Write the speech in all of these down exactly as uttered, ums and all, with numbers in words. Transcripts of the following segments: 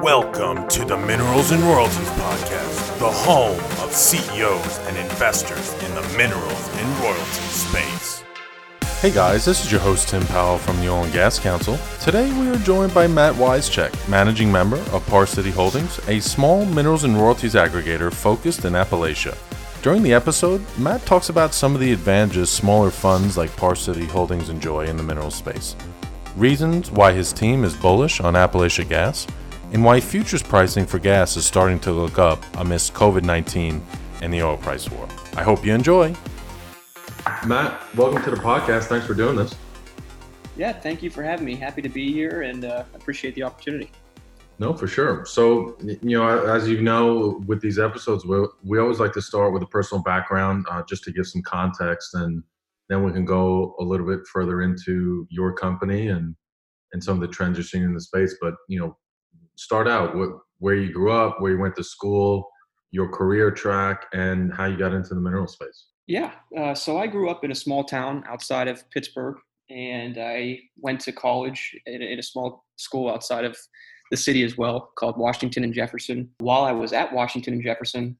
Welcome to the Minerals and Royalties Podcast, the home of C E Os and investors in the minerals and royalties space. Hey guys, this is your host Tim Powell from the Oil and Gas Council. Today we are joined by Matt Wieszczyk, managing member of Par City Holdings, a small minerals and royalties aggregator focused in Appalachia. During the episode, Matt talks about some of the advantages smaller funds like Par City Holdings enjoy in the mineral space, reasons why his team is bullish on Appalachia gas, and why futures pricing for gas is starting to look up amidst covid nineteen and the oil price war. I hope you enjoy. Matt, welcome to the podcast. Thanks for doing this. Yeah, thank you for having me. Happy to be here and uh, appreciate the opportunity. No, for sure. So, you know, as you know, with these episodes, we, we always like to start with a personal background uh, just to give some context, and then we can go a little bit further into your company and, and some of the trends you're seeing in the space. But, you know, start out with where you grew up, where you went to school, your career track, and how you got into the mineral space. Yeah. Uh, so I grew up in a small town outside of Pittsburgh, and I went to college in, in a small school outside of the city as well called Washington and Jefferson. While I was at Washington and Jefferson,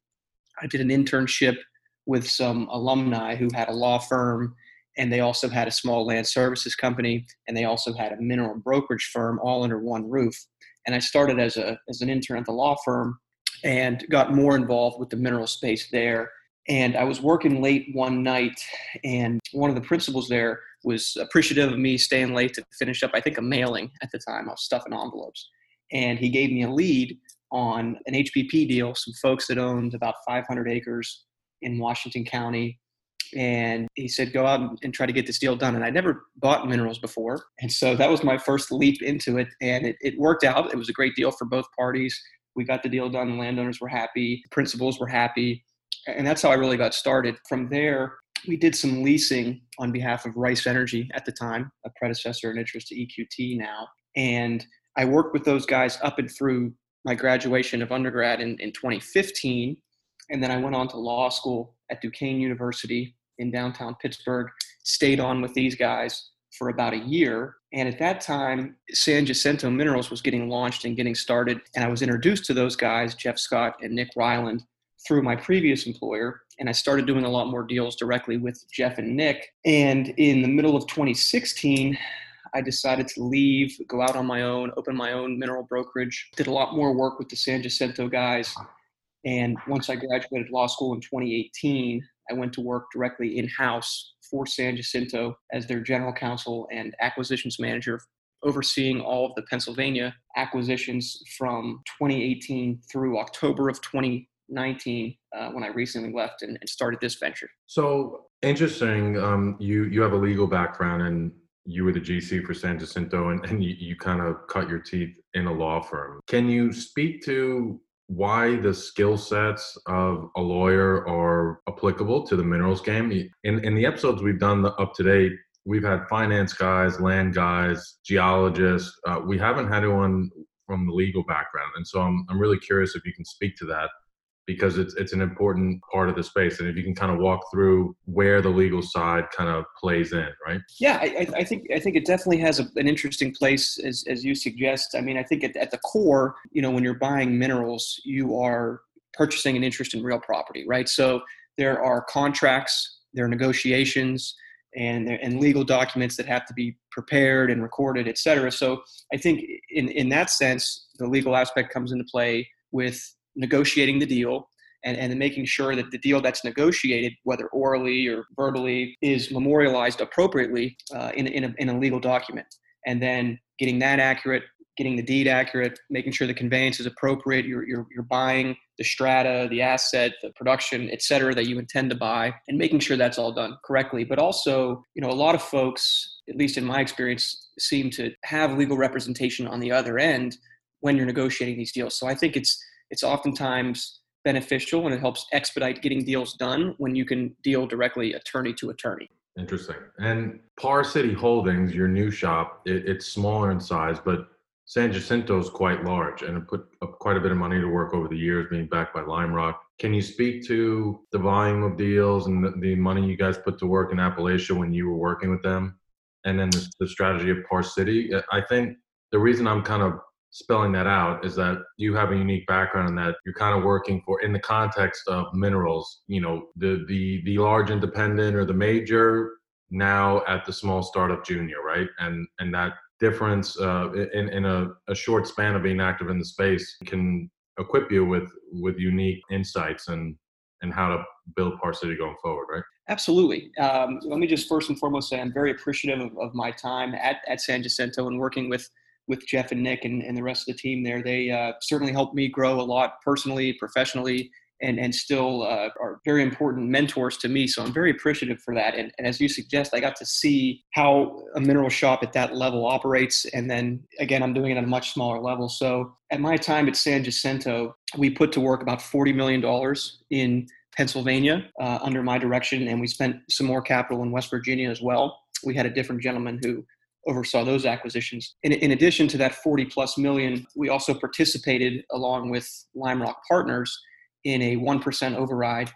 I did an internship with some alumni who had a law firm, and they also had a small land services company, and they also had a mineral brokerage firm all under one roof. And I started as a as an intern at the law firm and got more involved with the mineral space there. And I was working late one night, and one of the principals there was appreciative of me staying late to finish up, I think, a mailing at the time. I was stuffing envelopes. And he gave me a lead on an H P P deal, some folks that owned about five hundred acres in Washington County. And he said, go out and try to get this deal done. And I never bought minerals before. And so that was my first leap into it. And it, it worked out. It was a great deal for both parties. We got the deal done. The landowners were happy. The principals were happy. And that's how I really got started. From there, we did some leasing on behalf of Rice Energy at the time, a predecessor in interest to E Q T now. And I worked with those guys up and through my graduation of undergrad in, in twenty fifteen. And then I went on to law school at Duquesne University in downtown Pittsburgh, stayed on with these guys for about a year. And at that time, San Jacinto Minerals was getting launched and getting started. And I was introduced to those guys, Jeff Scott and Nick Ryland, through my previous employer. And I started doing a lot more deals directly with Jeff and Nick. And in the middle of twenty sixteen, I decided to leave, go out on my own, open my own mineral brokerage, did a lot more work with the San Jacinto guys. And once I graduated law school in twenty eighteen, I went to work directly in-house for San Jacinto as their general counsel and acquisitions manager, overseeing all of the Pennsylvania acquisitions from twenty eighteen through October of twenty nineteen, uh, when I recently left and, and started this venture. So interesting. Um, you you have a legal background, and you were the G C for San Jacinto, and, and you, you kind of cut your teeth in a law firm. Can you speak to why the skill sets of a lawyer are applicable to the minerals game? In, in the episodes we've done up to date, we've had finance guys, land guys, geologists. Uh, we haven't had anyone from the legal background. And so I'm I'm really curious if you can speak to that, because it's it's an important part of the space. And if you can kind of walk through where the legal side kind of plays in, right? Yeah, I, I think I think it definitely has a, an interesting place, as as you suggest. I mean, I think at, at the core, you know, when you're buying minerals, you are purchasing an interest in real property, right? So there are contracts, there are negotiations, and there, and legal documents that have to be prepared and recorded, et cetera. So I think in, in that sense, the legal aspect comes into play with negotiating the deal and, and making sure that the deal that's negotiated, whether orally or verbally, is memorialized appropriately uh, in, in, a, in a legal document. And then getting that accurate, getting the deed accurate, making sure the conveyance is appropriate, you're, you're, you're buying the strata, the asset, the production, et cetera, that you intend to buy, and making sure that's all done correctly. But also, you know, a lot of folks, at least in my experience, seem to have legal representation on the other end when you're negotiating these deals. So I think it's It's oftentimes beneficial, and it helps expedite getting deals done when you can deal directly attorney to attorney. Interesting. And Par City Holdings, your new shop, it, it's smaller in size, but San Jacinto is quite large, and it put up quite a bit of money to work over the years, being backed by Lime Rock. Can you speak to the volume of deals and the, the money you guys put to work in Appalachia when you were working with them? And then the, the strategy of Par City. I think the reason I'm kind of spelling that out is that you have a unique background in that you're kind of working for, in the context of minerals, you know, the the the large independent or the major now at the small startup junior, right? And and that difference uh, in, in a, a short span of being active in the space can equip you with with unique insights and and how to build Par City going forward, right? Absolutely. Um, let me just first and foremost say I'm very appreciative of, of my time at, at San Jacinto and working with with Jeff and Nick and, and the rest of the team there. They uh, certainly helped me grow a lot personally, professionally, and and still uh, are very important mentors to me. So I'm very appreciative for that. And, and as you suggest, I got to see how a mineral shop at that level operates. And then again, I'm doing it at a much smaller level. So at my time at San Jacinto, we put to work about forty million dollars in Pennsylvania uh, under my direction. And we spent some more capital in West Virginia as well. We had a different gentleman who oversaw those acquisitions. In, in addition to that forty plus million, we also participated along with Lime Rock Partners in a one percent override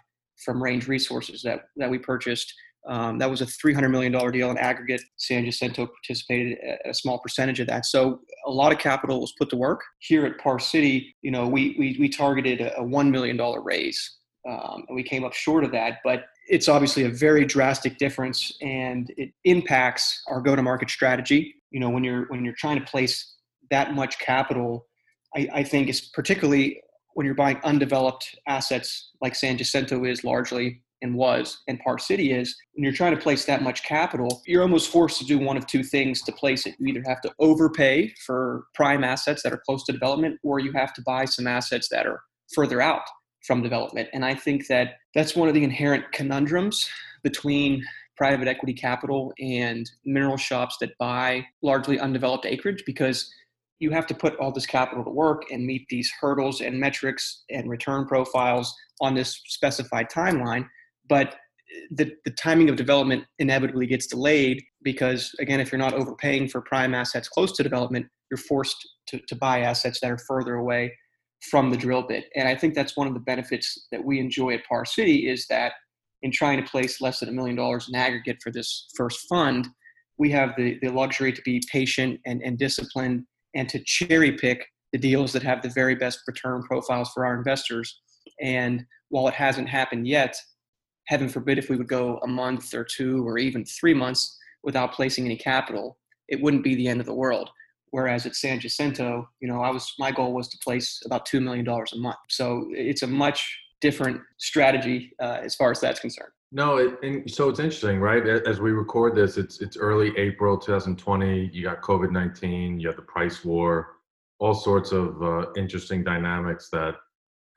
from Range Resources that, that we purchased. Um, that was a three hundred million dollars deal in aggregate. San Jacinto participated at a small percentage of that. So a lot of capital was put to work. Here at Par City, you know, we we, we targeted a one million dollars raise, um, and we came up short of that. But it's obviously a very drastic difference, and it impacts our go-to-market strategy. You know, when you're, when you're trying to place that much capital, I, I think it's particularly when you're buying undeveloped assets like San Jacinto is largely and was, and Par City is, when you're trying to place that much capital, you're almost forced to do one of two things to place it. You either have to overpay for prime assets that are close to development, or you have to buy some assets that are further out from development. And I think that that's one of the inherent conundrums between private equity capital and mineral shops that buy largely undeveloped acreage, because you have to put all this capital to work and meet these hurdles and metrics and return profiles on this specified timeline. But the, the timing of development inevitably gets delayed because, again, if you're not overpaying for prime assets close to development, you're forced to, to buy assets that are further away from the drill bit. And I think that's one of the benefits that we enjoy at Par City is that in trying to place less than a million dollars in aggregate for this first fund, we have the, the luxury to be patient and, and disciplined and to cherry pick the deals that have the very best return profiles for our investors. And while it hasn't happened yet, heaven forbid if we would go a month or two or even three months without placing any capital, it wouldn't be the end of the world. Whereas at San Jacinto, you know, I was, my goal was to place about two million dollars a month. So it's a much different strategy uh, as far as that's concerned. No, it, and so it's interesting, right? As we record this, it's it's early April twenty twenty. You got COVID nineteen, you have the price war, all sorts of uh, interesting dynamics that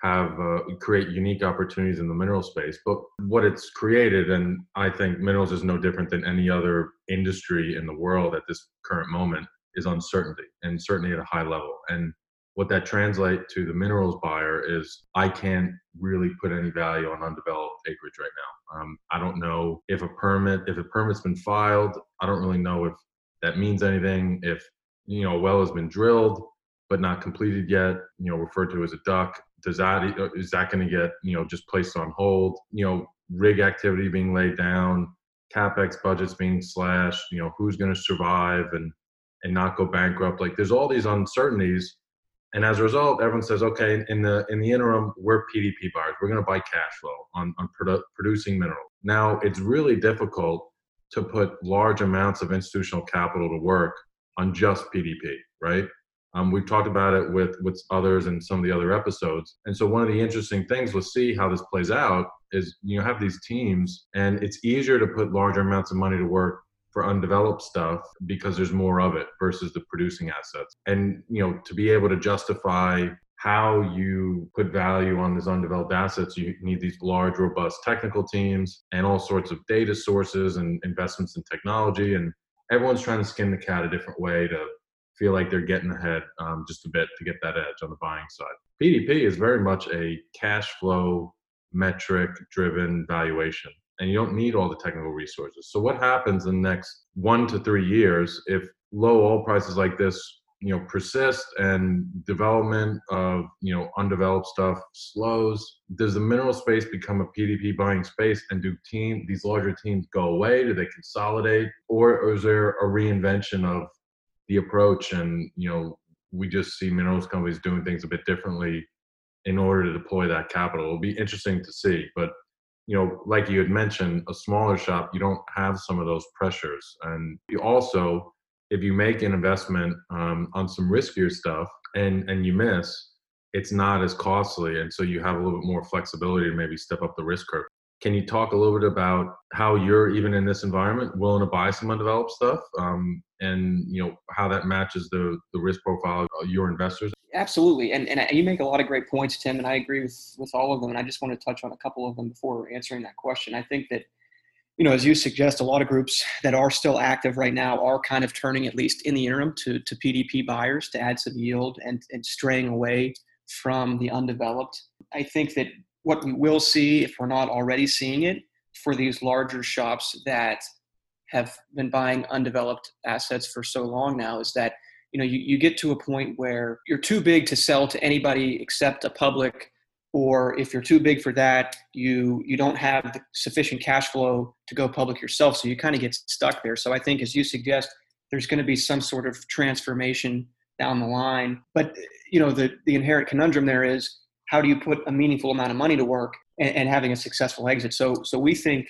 have uh, create unique opportunities in the mineral space. But what it's created, and I think minerals is no different than any other industry in the world at this current moment, is uncertainty, and certainty at a high level. And what that translates to the minerals buyer is, I can't really put any value on undeveloped acreage right now. Um, I don't know if a permit, if a permit's been filed. I don't really know if that means anything. If, you know, a well has been drilled but not completed yet, you know, referred to as a D U C, does that, is that going to get, you know, just placed on hold? You know, rig activity being laid down, CapEx budgets being slashed. You know, who's going to survive and and not go bankrupt? Like, there's all these uncertainties. And as a result, everyone says, okay, in the in the interim, we're P D P buyers. We're going to buy cash flow on, on produ- producing minerals. Now, it's really difficult to put large amounts of institutional capital to work on just P D P, right? Um, we've talked about it with, with others in some of the other episodes. And so one of the interesting things, we'll see how this plays out, is you have these teams, and it's easier to put larger amounts of money to work for undeveloped stuff because there's more of it versus the producing assets. And, you know, to be able to justify how you put value on these undeveloped assets, you need these large, robust technical teams and all sorts of data sources and investments in technology. And everyone's trying to skin the cat a different way to feel like they're getting ahead um, just a bit to get that edge on the buying side. P D P is very much a cash flow metric driven valuation. And you don't need all the technical resources. So what happens in the next one to three years if low oil prices like this you know, persist and development of, you know, undeveloped stuff slows, does the mineral space become a P D P buying space, and do team, these larger teams go away? Do they consolidate, or, or is there a reinvention of the approach? And, you know, we just see minerals companies doing things a bit differently in order to deploy that capital. It'll be interesting to see, but, you know, like you had mentioned, a smaller shop, you don't have some of those pressures. And you also, if you make an investment um, on some riskier stuff and, and you miss, it's not as costly. And so you have a little bit more flexibility to maybe step up the risk curve. Can you talk a little bit about how you're, even in this environment, willing to buy some undeveloped stuff um, and, you know, how that matches the, the risk profile of your investors? Absolutely. And and you make a lot of great points, Tim, and I agree with, with all of them. And I just want to touch on a couple of them before answering that question. I think that, you know, as you suggest, a lot of groups that are still active right now are kind of turning, at least in the interim, to, to P D P buyers to add some yield and, and straying away from the undeveloped. I think that what we will see, if we're not already seeing it, for these larger shops that have been buying undeveloped assets for so long now is that, you know, you, you get to a point where you're too big to sell to anybody except a public, or if you're too big for that, you you don't have the sufficient cash flow to go public yourself. So you kind of get stuck there. So I think, as you suggest, there's going to be some sort of transformation down the line. But, you know, the, the inherent conundrum there is, how do you put a meaningful amount of money to work and, and having a successful exit? So so we think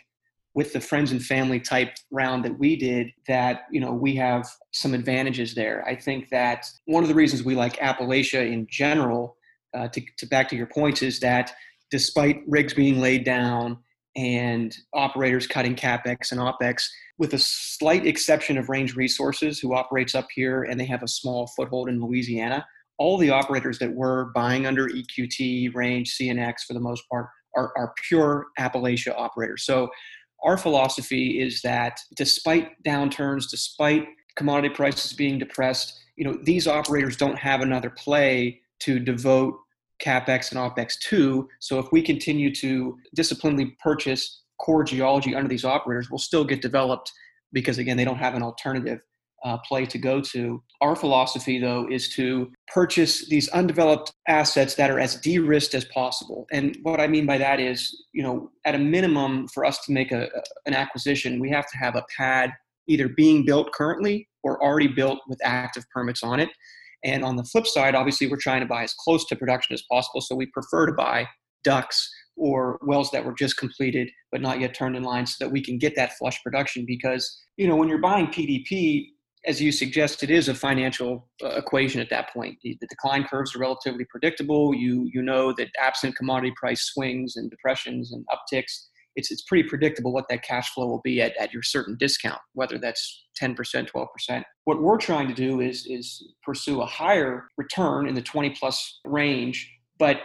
with the friends and family type round that we did that, you know, we have some advantages there. I think that one of the reasons we like Appalachia in general, uh, to, to back to your points, is that despite rigs being laid down and operators cutting CapEx and OpEx, with a slight exception of Range Resources, who operates up here and they have a small foothold in Louisiana, all the operators that were buying under E Q T, Range, C N X for the most part are, are pure Appalachia operators. So our philosophy is that despite downturns, despite commodity prices being depressed, you know, these operators don't have another play to devote CapEx and OpEx to. So if we continue to disciplinedly purchase core geology under these operators, we'll still get developed because, again, they don't have an alternative uh, play to go to. Our philosophy, though, is to purchase these undeveloped assets that are as de-risked as possible. And what I mean by that is, you know, at a minimum, for us to make a, an acquisition, we have to have a pad either being built currently or already built with active permits on it. And on the flip side, obviously, we're trying to buy as close to production as possible. So we prefer to buy D U Cs or wells that were just completed but not yet turned in line, so that we can get that flush production. Because, you know, when you're buying P D P, as you suggest, it is a financial uh, equation at that point. The, the decline curves are relatively predictable. You you know that absent commodity price swings and depressions and upticks, it's it's pretty predictable what that cash flow will be at, at your certain discount, whether that's ten percent, twelve percent. What we're trying to do is is pursue a higher return in the twenty plus range, but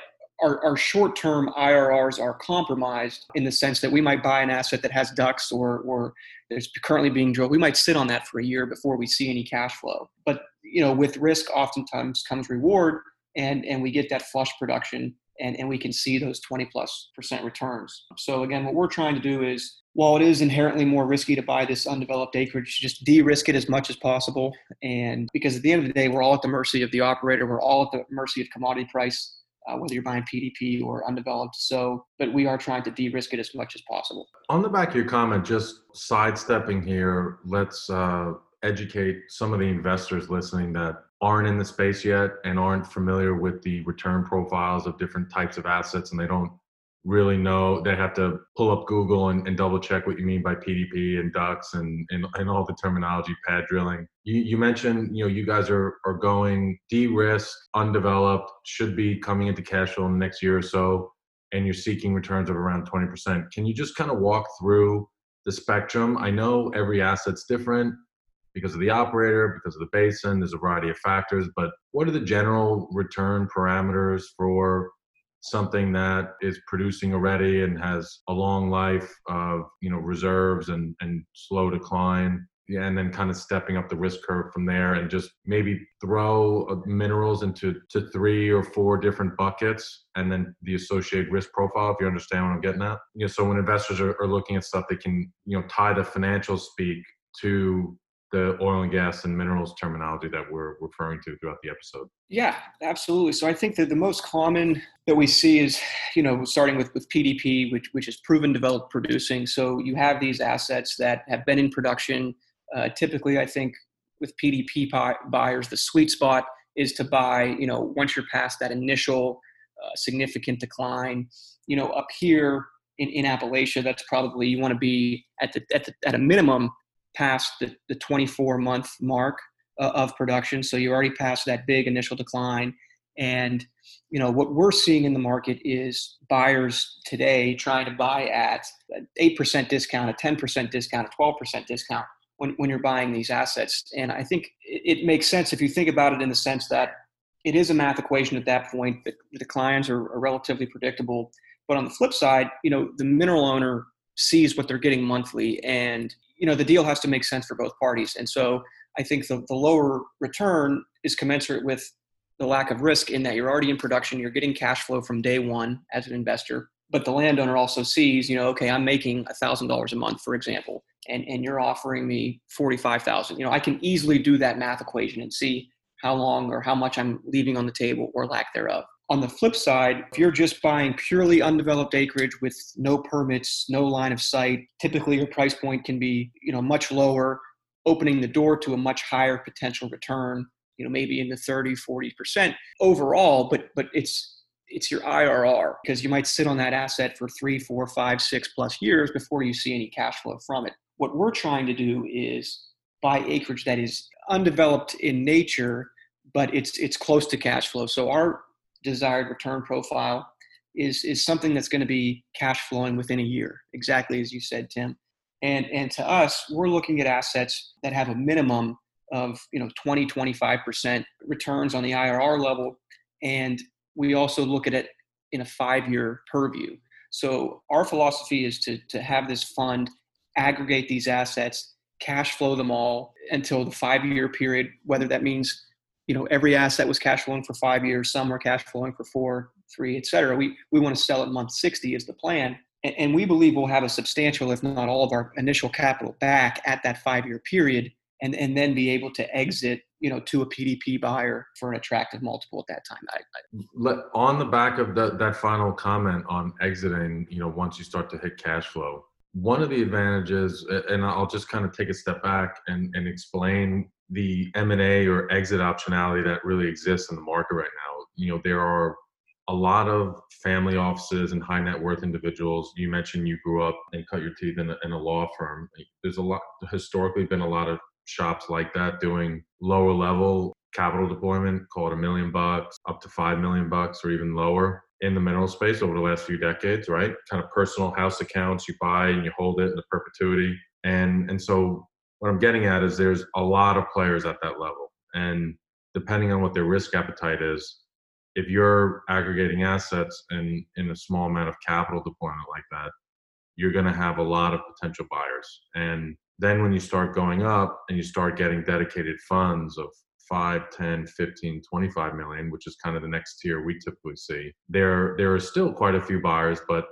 our, our short-term I R Rs are compromised in the sense that we might buy an asset that has D U Cs or, or there's currently being drilled. We might sit on that for a year before we see any cash flow. But, you know, with risk oftentimes comes reward, and, and we get that flush production, and, and we can see those twenty plus percent returns. So again, what we're trying to do is, while it is inherently more risky to buy this undeveloped acreage, just de-risk it as much as possible. And because at the end of the day, we're all at the mercy of the operator. We're all at the mercy of commodity price, Uh, whether you're buying P D P or undeveloped. So, but we are trying to de-risk it as much as possible. On the back of your comment, just sidestepping here, let's uh, educate some of the investors listening that aren't in the space yet and aren't familiar with the return profiles of different types of assets, and they don't really know. They have to pull up Google and, and double check what you mean by P D P and D U Cs and, and, and all the terminology, pad drilling. You, you mentioned, you know, you guys are, are going de-risk, undeveloped, should be coming into cash flow in the next year or so, and you're seeking returns of around twenty percent. Can you just kind of walk through the spectrum? I know every asset's different because of the operator, because of the basin, there's a variety of factors, but what are the general return parameters for something that is producing already and has a long life of, you know, reserves and, and slow decline, and then kind of stepping up the risk curve from there, and just maybe throw minerals into to three or four different buckets and then the associated risk profile, if you understand what I'm getting at? You know, so when investors are, are looking at stuff, they can, you know, tie the financial speak to the oil and gas and minerals terminology that we're referring to throughout the episode? Yeah, absolutely. So I think that the most common that we see is, you know, starting with, with P D P, which, which is proven developed producing. So you have these assets that have been in production. Uh, typically, I think with P D P buyers, the sweet spot is to buy, you know, once you're past that initial uh, significant decline, you know, up here in, in Appalachia, that's probably, you want to be at the, at the, at a minimum past the, the twenty-four month mark uh, of production. So you already passed that big initial decline. And, you know, what we're seeing in the market is buyers today trying to buy at an eight percent discount, a ten percent discount, a twelve percent discount when, when you're buying these assets. And I think it, it makes sense if you think about it in the sense that it is a math equation at that point. The, the declines are, are relatively predictable. But on the flip side, you know, the mineral owner sees what they're getting monthly, and, you know, the deal has to make sense for both parties. And so I think the, the lower return is commensurate with the lack of risk in that you're already in production, you're getting cash flow from day one as an investor, but the landowner also sees, you know, okay, I'm making one thousand dollars a month, for example, and, and you're offering me forty-five thousand dollars. You know, I can easily do that math equation and see how long or how much I'm leaving on the table or lack thereof. On the flip side, if you're just buying purely undeveloped acreage with no permits, no line of sight, typically your price point can be, you know, much lower, opening the door to a much higher potential return, you know, maybe in the thirty, forty percent overall, but but it's it's your I R R, because you might sit on that asset for three, four, five, six plus years before you see any cash flow from it. What we're trying to do is buy acreage that is undeveloped in nature, but it's it's close to cash flow. So our desired return profile is is something that's going to be cash flowing within a year, exactly as you said, Tim. And and to us, we're looking at assets that have a minimum of, you know, twenty, twenty-five percent returns on the I R R level. And we also look at it in a five-year purview. So our philosophy is to to have this fund aggregate these assets, cash flow them all until the five-year period, whether that means, you know, every asset was cash flowing for five years, some were cash flowing for four, three, et cetera. We, we want to sell at month sixty is the plan. And, and we believe we'll have a substantial, if not all of our initial capital back at that five-year period, and, and then be able to exit, you know, to a P D P buyer for an attractive multiple at that time. I, I, Let, on the back of the, that final comment on exiting, you know, once you start to hit cash flow, one of the advantages, and I'll just kind of take a step back and, and explain the M and A or exit optionality that really exists in the market right now. You know, there are a lot of family offices and high net worth individuals. You mentioned you grew up and cut your teeth in a, in a law firm. There's a lot, historically been a lot of shops like that doing lower level capital deployment, call it a million bucks, up to five million bucks or even lower in the mineral space over the last few decades, right? Kind of personal house accounts, you buy and you hold it in perpetuity. And, and so what I'm getting at is there's a lot of players at that level. And depending on what their risk appetite is, if you're aggregating assets and in a small amount of capital deployment like that, you're going to have a lot of potential buyers. And then when you start going up and you start getting dedicated funds of five, ten, fifteen, twenty-five million, which is kind of the next tier we typically see, there, there are still quite a few buyers, but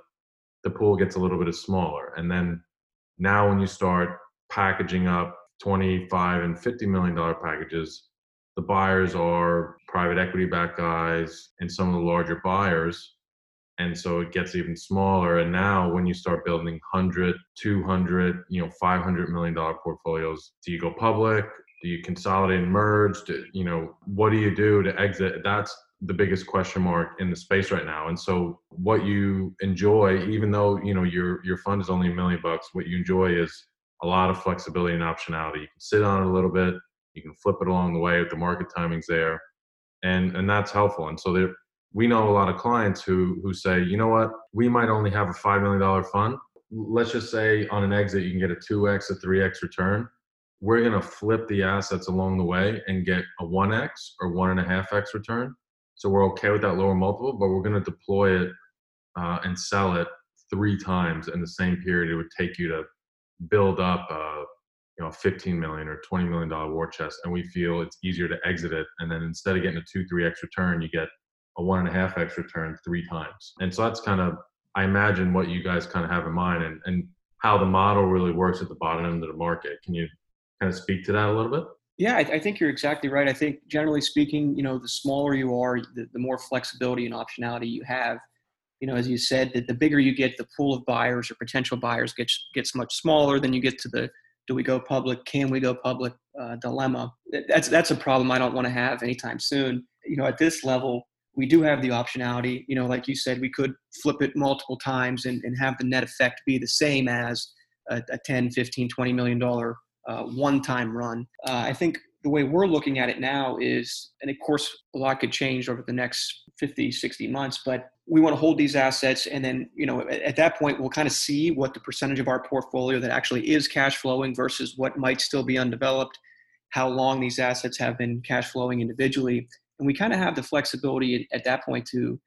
the pool gets a little bit smaller. And then now when you start packaging up twenty-five and fifty million dollars packages, the buyers are private equity backed guys and some of the larger buyers. And so it gets even smaller. And now when you start building one hundred, two hundred, you know, five hundred million dollars portfolios, do you go public? Do you consolidate and merge? Do, you know, what do you do to exit? That's the biggest question mark in the space right now. And so what you enjoy, even though, you know, your, your fund is only a million bucks, what you enjoy is a lot of flexibility and optionality. You can sit on it a little bit. You can flip it along the way if the market timing's there. And, and that's helpful. And so there, we know a lot of clients who, who say, you know what, we might only have a five million dollars fund. Let's just say on an exit, you can get a two X, a three X return. We're going to flip the assets along the way and get a one X or one and a half X return. So we're okay with that lower multiple, but we're going to deploy it uh, and sell it three times in the same period it would take you to build up a, you know, fifteen million or twenty million dollars war chest. And we feel it's easier to exit it. And then instead of getting a two, three X return, you get a one and a half X return three times. And so that's kind of, I imagine what you guys kind of have in mind and, and how the model really works at the bottom end of the market. Can you kind of speak to that a little bit? Yeah, I, I think you're exactly right. I think generally speaking, you know, the smaller you are, the, the more flexibility and optionality you have. You know, as you said, that the bigger you get, the pool of buyers or potential buyers gets gets much smaller. Then you get to the do we go public, can we go public uh, dilemma. That's that's a problem I don't want to have anytime soon. You know, at this level, we do have the optionality. You know, like you said, we could flip it multiple times and, and have the net effect be the same as a, a ten, fifteen, twenty million dollars uh, one-time run. Uh, I think the way we're looking at it now is, and of course, a lot could change over the next fifty, sixty months, but we want to hold these assets. And then, you know, at, at that point, we'll kind of see what the percentage of our portfolio that actually is cash flowing versus what might still be undeveloped, how long these assets have been cash flowing individually. And we kind of have the flexibility at that point to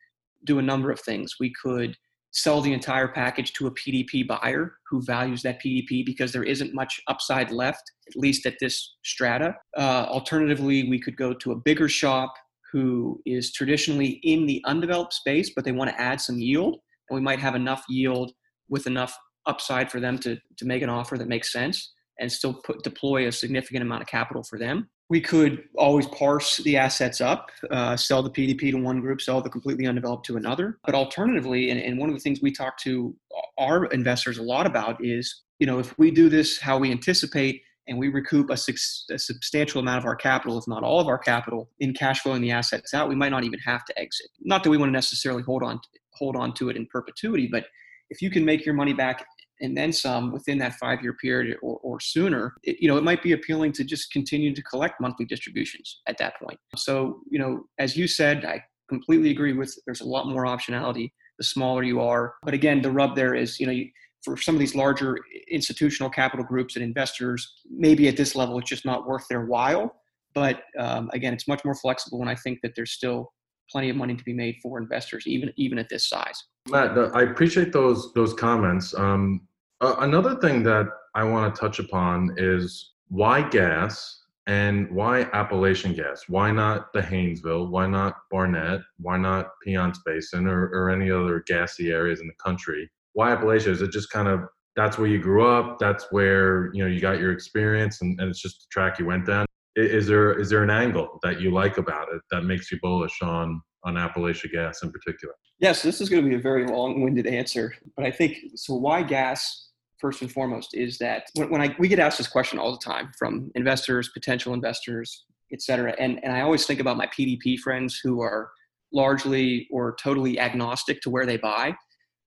do a number of things. We could sell the entire package to a P D P buyer who values that P D P because there isn't much upside left, at least at this strata. Uh, alternatively, we could go to a bigger shop who is traditionally in the undeveloped space, but they want to add some yield. And we might have enough yield with enough upside for them to, to make an offer that makes sense and still put, deploy a significant amount of capital for them. We could always parse the assets up, uh, sell the P D P to one group, sell the completely undeveloped to another. But alternatively, and, and one of the things we talk to our investors a lot about is, you know, if we do this how we anticipate and we recoup a, su- a substantial amount of our capital, if not all of our capital, in cash flowing the assets out, we might not even have to exit. Not that we want to necessarily hold on, hold on to it in perpetuity, but if you can make your money back and then some within that five-year period or, or sooner, it, you know, it might be appealing to just continue to collect monthly distributions at that point. So, you know, as you said, I completely agree with there's a lot more optionality the smaller you are. But again, the rub there is, you know, you, for some of these larger institutional capital groups and investors, maybe at this level, it's just not worth their while. But um, again, it's much more flexible. And I think that there's still plenty of money to be made for investors, even even at this size. Matt, I appreciate those those comments. Um, uh, another thing that I want to touch upon is why gas and why Appalachian gas? Why not the Haynesville? Why not Barnett? Why not Piceance Basin or, or any other gassy areas in the country? Why Appalachia? Is it just kind of that's where you grew up? That's where, you know, you got your experience and, and it's just the track you went down? Is there is there an angle that you like about it that makes you bullish on, on Appalachia gas in particular? Yes, this is going to be a very long-winded answer, but I think, so why gas, first and foremost, is that when, when I we get asked this question all the time from investors, potential investors, et cetera, and, and I always think about my P D P friends who are largely or totally agnostic to where they buy,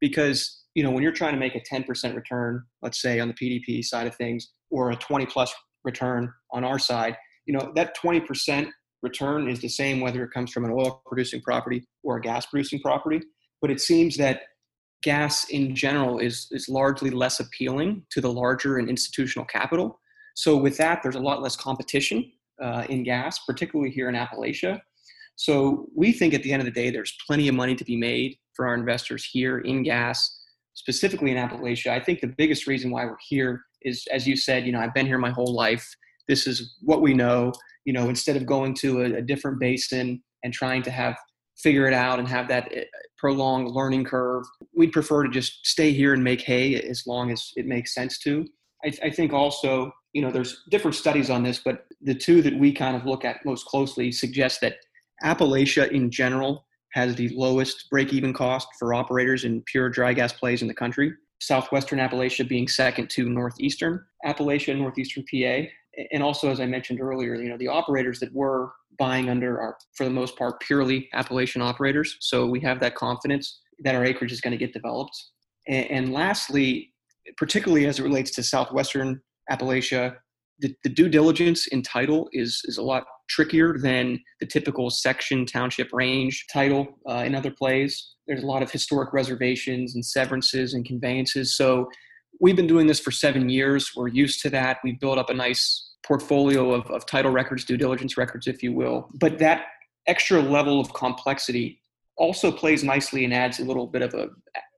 because, you know, when you're trying to make a ten percent return, let's say on the P D P side of things, or a twenty plus return on our side, you know, that twenty percent return is the same whether it comes from an oil producing property or a gas producing property. But it seems that gas in general is, is largely less appealing to the larger and institutional capital. So with that, there's a lot less competition uh, in gas, particularly here in Appalachia. So we think at the end of the day, there's plenty of money to be made for our investors here in gas, specifically in Appalachia. I think the biggest reason why we're here is, as you said, you know, I've been here my whole life. This is what we know, you know, instead of going to a, a different basin and trying to have figure it out and have that prolonged learning curve, we'd prefer to just stay here and make hay as long as it makes sense to. I, I think also, you know, there's different studies on this, but the two that we kind of look at most closely suggest that Appalachia in general has the lowest break-even cost for operators in pure dry gas plays in the country. Southwestern Appalachia being second to Northeastern Appalachia and Northeastern P A. And also, as I mentioned earlier, you know, the operators that we're buying under are, for the most part, purely Appalachian operators. So we have that confidence that our acreage is going to get developed. And, and lastly, particularly as it relates to Southwestern Appalachia, the, the due diligence in title is, is a lot trickier than the typical section, township, range title uh, in other plays. There's a lot of historic reservations and severances and conveyances. So we've been doing this for seven years. We're used to that. We've built up a nice portfolio of, of title records, due diligence records, if you will. But that extra level of complexity also plays nicely and adds a little bit of an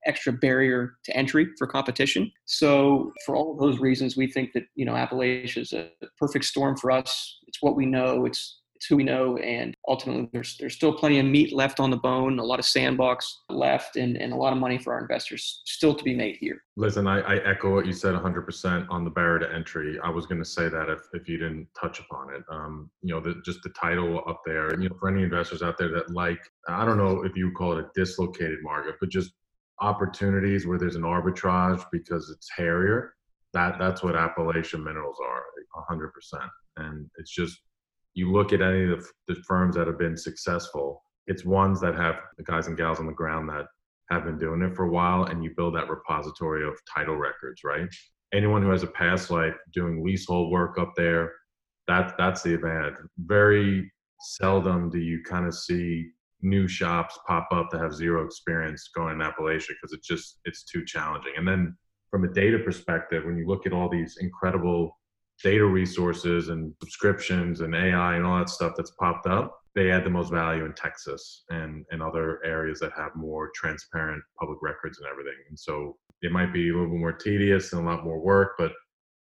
extra barrier to entry for competition. So for all of those reasons, we think that, you know, Appalachia is a perfect storm for us. It's what we know. It's It's who we know, and ultimately there's there's still plenty of meat left on the bone, a lot of sandbox left, and, and a lot of money for our investors still to be made here. Listen, I, I echo what you said one hundred percent on the barrier to entry. I was going to say that if, if you didn't touch upon it. Um, you know, the, just the title up there, and you know, for any investors out there that like, I don't know if you call it a dislocated market, but just opportunities where there's an arbitrage because it's hairier. That that's what Appalachian Minerals are, one hundred percent. And it's just, you look at any of the, the firms that have been successful, it's ones that have the guys and gals on the ground that have been doing it for a while, and you build that repository of title records, right? Anyone who has a past life doing leasehold work up there, that that's the advantage. Very seldom do you kind of see new shops pop up that have zero experience going in Appalachia, because it's just, it's too challenging. And then from a data perspective, when you look at all these incredible data resources and subscriptions and A I and all that stuff that's popped up, they add the most value in Texas and, and other areas that have more transparent public records and everything. And so it might be a little bit more tedious and a lot more work, but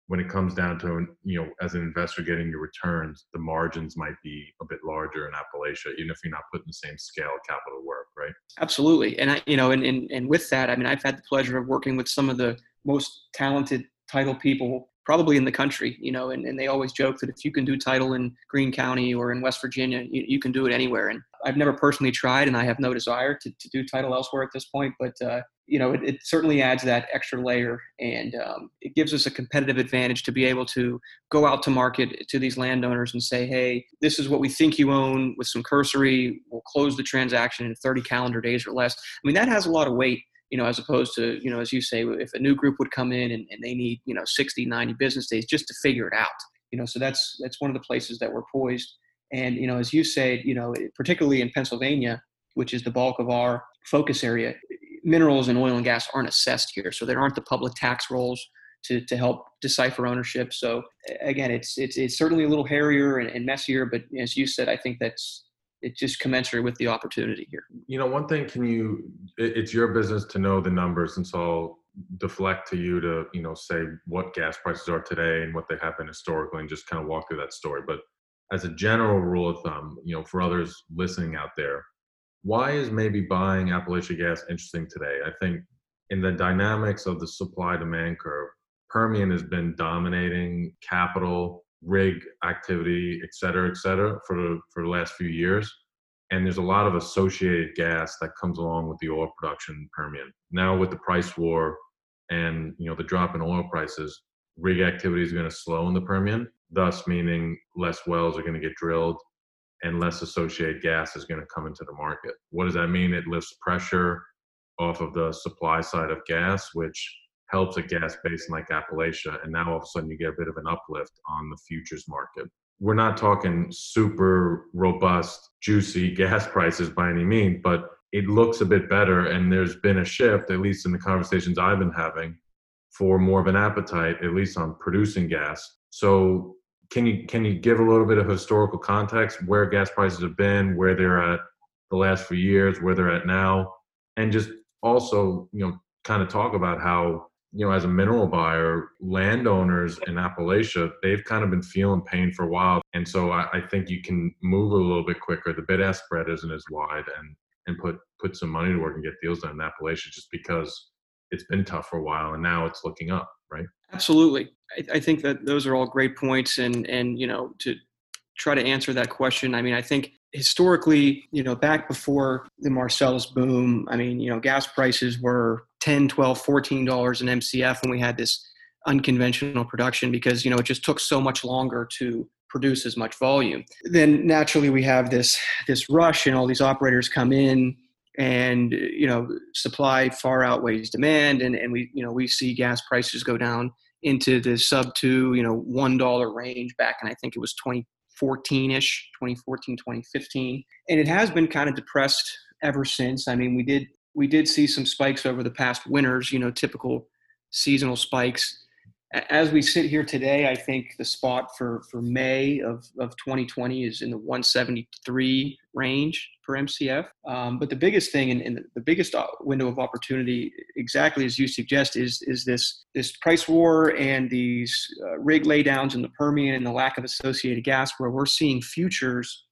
when it comes down to, you know, as an investor getting your returns, the margins might be a bit larger in Appalachia, even if you're not putting the same scale of capital work, right? Absolutely. And I, you know, and, and, and with that, I mean, I've had the pleasure of working with some of the most talented title people probably in the country, you know, and, and they always joke that if you can do title in Greene County or in West Virginia, you, you can do it anywhere. And I've never personally tried, and I have no desire to, to do title elsewhere at this point, but, uh, you know, it, it certainly adds that extra layer, and um, it gives us a competitive advantage to be able to go out to market to these landowners and say, hey, this is what we think you own with some cursory. We'll close the transaction in thirty calendar days or less. I mean, that has a lot of weight, you know, as opposed to, you know, as you say, if a new group would come in and, and they need, you know, sixty, ninety business days just to figure it out, you know, so that's, that's one of the places that we're poised. And, you know, as you say, you know, particularly in Pennsylvania, which is the bulk of our focus area, minerals and oil and gas aren't assessed here. So there aren't the public tax rolls to, to help decipher ownership. So again, it's, it's, it's certainly a little hairier and, and messier, but as you said, I think that's, it's just commensurate with the opportunity here. You know, one thing, can you, it, it's your business to know the numbers. And so I'll deflect to you to, you know, say what gas prices are today and what they have been historically, and just kind of walk through that story. But as a general rule of thumb, you know, for others listening out there, why is maybe buying Appalachia gas interesting today? I think in the dynamics of the supply-demand curve, Permian has been dominating capital, rig activity, et cetera, et cetera, for, for the last few years. And there's a lot of associated gas that comes along with the oil production in Permian. Now with the price war and, you know, the drop in oil prices, rig activity is going to slow in the Permian, thus meaning less wells are going to get drilled, and less associated gas is going to come into the market. What does that mean? It lifts pressure off of the supply side of gas, which helps a gas basin like Appalachia. And now all of a sudden you get a bit of an uplift on the futures market. We're not talking super robust, juicy gas prices by any means, but it looks a bit better. And there's been a shift, at least in the conversations I've been having, for more of an appetite, at least on producing gas. So Can you can you give a little bit of historical context, where gas prices have been, where they're at the last few years, where they're at now, and just also, you know, kind of talk about how, you know, as a mineral buyer, landowners in Appalachia, they've kind of been feeling pain for a while, and so I, I think you can move a little bit quicker. The bid-ask spread isn't as wide, and and put put some money to work and get deals done in Appalachia, just because it's been tough for a while, and now it's looking up, right? Absolutely. I, I think that those are all great points. And, and, you know, to try to answer that question, I mean, I think historically, you know, back before the Marcellus boom, I mean, you know, gas prices were ten, twelve, fourteen dollars an M C F when we had this unconventional production, because, you know, it just took so much longer to produce as much volume. Then naturally we have this, this rush, and all these operators come in, and, you know, supply far outweighs demand. And, and we, you know, we see gas prices go down into the sub two, you know, one dollar range back in, I think it was twenty fourteen-ish, twenty fourteen, twenty fifteen. And it has been kind of depressed ever since. I mean, we did, we did see some spikes over the past winters, you know, typical seasonal spikes as we sit here today, I think the spot for, for May of, of twenty twenty is in the one seventy-three range per M C F. Um, but the biggest thing and, and the biggest window of opportunity, exactly as you suggest, is is this this price war and these uh, rig laydowns in the Permian and the lack of associated gas, where we're seeing futures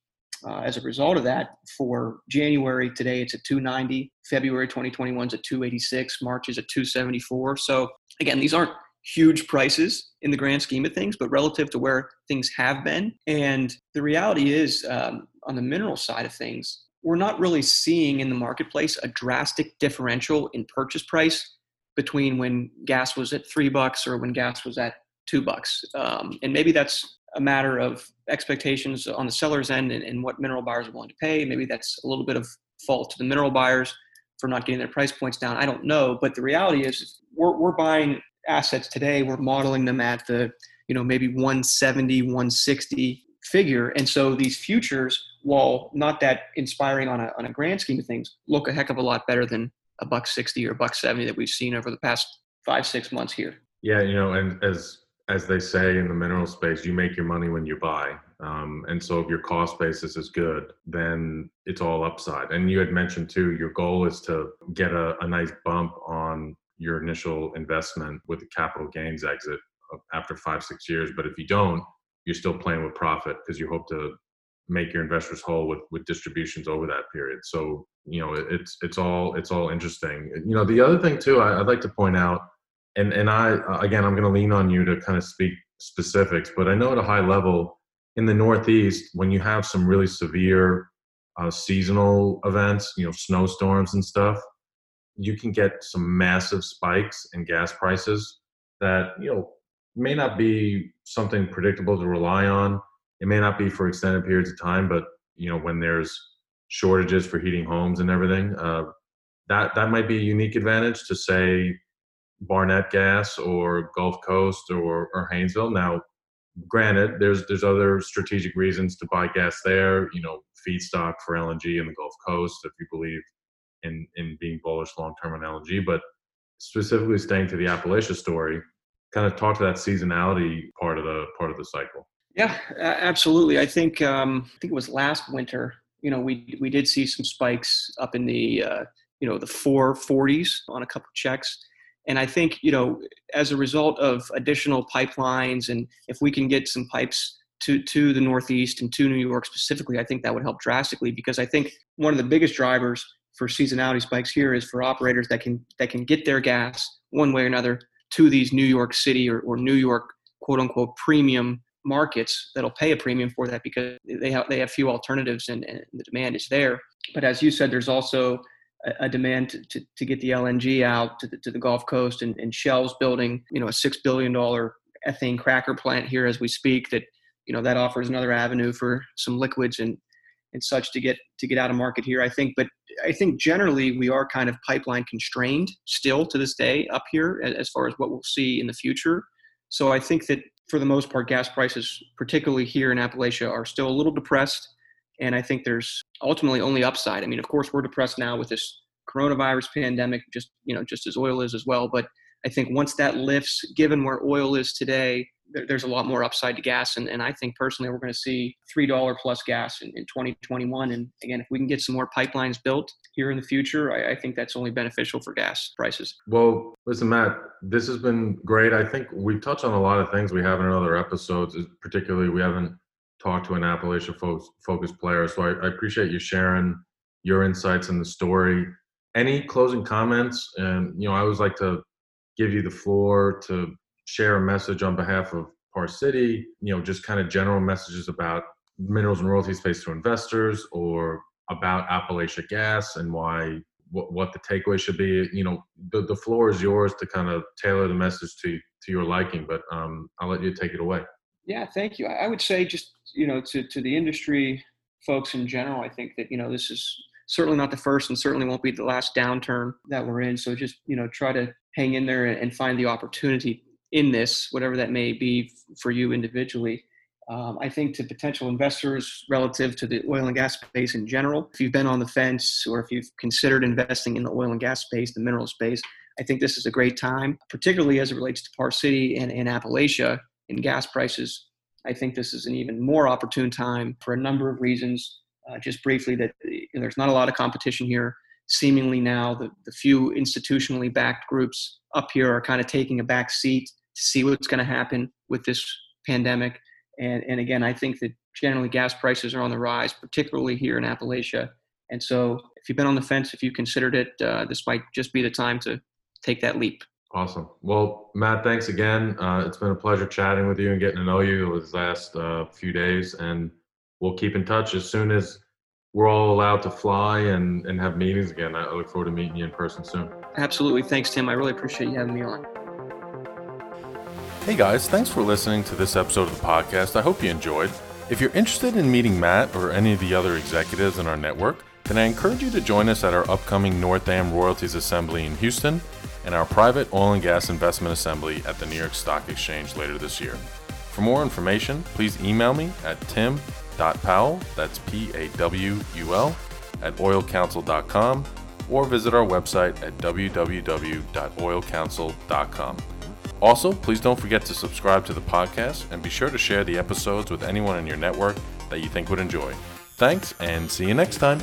uh, as a result of that. For January today, it's at two ninety. February twenty twenty-one is at two eighty-six. March is at two seventy-four. So again, these aren't huge prices in the grand scheme of things, but relative to where things have been. And the reality is, um, on the mineral side of things, we're not really seeing in the marketplace a drastic differential in purchase price between when gas was at three bucks or when gas was at two bucks. Um, and maybe that's a matter of expectations on the seller's end and, and what mineral buyers are willing to pay. Maybe that's a little bit of fault to the mineral buyers for not getting their price points down. I don't know. But the reality is we're, we're buying assets today, we're modeling them at the, you know, maybe one seventy, one sixty figure. And so these futures, while not that inspiring on a, on a grand scheme of things, look a heck of a lot better than a buck sixty or buck seventy that we've seen over the past five, six months here. Yeah. You know, and as, as they say in the mineral space, you make your money when you buy. Um, and so if your cost basis is good, then it's all upside. And you had mentioned too, your goal is to get a, a nice bump on your initial investment with the capital gains exit after five, six years. But if you don't, you're still playing with profit because you hope to make your investors whole with, with distributions over that period. So, you know, it's, it's all, it's all interesting. You know, the other thing too, I, I'd like to point out, and, and I, again, I'm going to lean on you to kind of speak specifics, but I know at a high level in the Northeast, when you have some really severe uh, seasonal events, you know, snowstorms and stuff, you can get some massive spikes in gas prices that, you know, may not be something predictable to rely on. It may not be for extended periods of time, but, you know, when there's shortages for heating homes and everything, uh, that, that might be a unique advantage to, say, Barnett gas or Gulf Coast or, or Haynesville. Now, granted, there's, there's other strategic reasons to buy gas there, you know, feedstock for L N G in the Gulf Coast, if you believe In, in being bullish long-term on L N G, but specifically staying to the Appalachia story, kind of talk to that seasonality part of the part of the cycle. Yeah, absolutely. I think um, I think it was last winter. You know, we we did see some spikes up in the uh, you know the four forties on a couple of checks, and I think you know as a result of additional pipelines, and if we can get some pipes to to the Northeast and to New York specifically, I think that would help drastically, because I think one of the biggest drivers for seasonality spikes here is for operators that can that can get their gas one way or another to these New York City or, or New York quote unquote premium markets that'll pay a premium for that because they have they have few alternatives and, and the demand is there. But as you said, there's also a, a demand to, to, to get the L N G out to the, to the Gulf Coast, and, and Shell's building you know a six billion dollar ethane cracker plant here as we speak. That you know that offers another avenue for some liquids and. and such to get to get out of market here, I think. But I think generally we are kind of pipeline constrained still to this day up here as far as what we'll see in the future. So I think that for the most part, gas prices, particularly here in Appalachia, are still a little depressed. And I think there's ultimately only upside. I mean, of course, we're depressed now with this coronavirus pandemic, just, you know, just as oil is as well. But I think once that lifts, given where oil is today, there's a lot more upside to gas. And, and I think personally, we're going to see three dollars plus gas in, in twenty twenty-one. And again, if we can get some more pipelines built here in the future, I, I think that's only beneficial for gas prices. Well, listen, Matt, this has been great. I think we've touched on a lot of things we haven't in other episodes, particularly we haven't talked to an Appalachia focused player. So I, I appreciate you sharing your insights in the story. Any closing comments? And, you know, I always like to give you the floor to share a message on behalf of Par City, you know, just kind of general messages about minerals and royalty space to investors, or about Appalachia gas and why, what, what the takeaway should be. You know, the, the floor is yours to kind of tailor the message to, to your liking, but um, I'll let you take it away. Yeah, thank you. I would say just, you know, to, to the industry folks in general, I think that, you know, this is certainly not the first and certainly won't be the last downturn that we're in. So just, you know, try to hang in there and find the opportunity in this, whatever that may be for you individually. Um, I think to potential investors relative to the oil and gas space in general, if you've been on the fence or if you've considered investing in the oil and gas space, the mineral space, I think this is a great time, particularly as it relates to Par City and, and Appalachia and gas prices. I think this is an even more opportune time for a number of reasons. Uh, just briefly, that you know, there's not a lot of competition here. Seemingly now, the, the few institutionally backed groups up here are kind of taking a back seat to see what's going to happen with this pandemic. And, and again, I think that generally gas prices are on the rise, particularly here in Appalachia. And so if you've been on the fence, if you considered it, uh, this might just be the time to take that leap. Awesome. Well, Matt, thanks again. Uh, it's been a pleasure chatting with you and getting to know you over the last uh, few days. And we'll keep in touch as soon as we're all allowed to fly and, and have meetings again. I look forward to meeting you in person soon. Absolutely. Thanks, Tim. I really appreciate you having me on. Hey guys, thanks for listening to this episode of the podcast. I hope you enjoyed. If you're interested in meeting Matt or any of the other executives in our network, then I encourage you to join us at our upcoming North Dam Royalties Assembly in Houston and our private oil and gas investment assembly at the New York Stock Exchange later this year. For more information, please email me at tim dot powell, that's P A W U L, at oil council dot com, or visit our website at w w w dot oil council dot com. Also, please don't forget to subscribe to the podcast and be sure to share the episodes with anyone in your network that you think would enjoy. Thanks, and see you next time.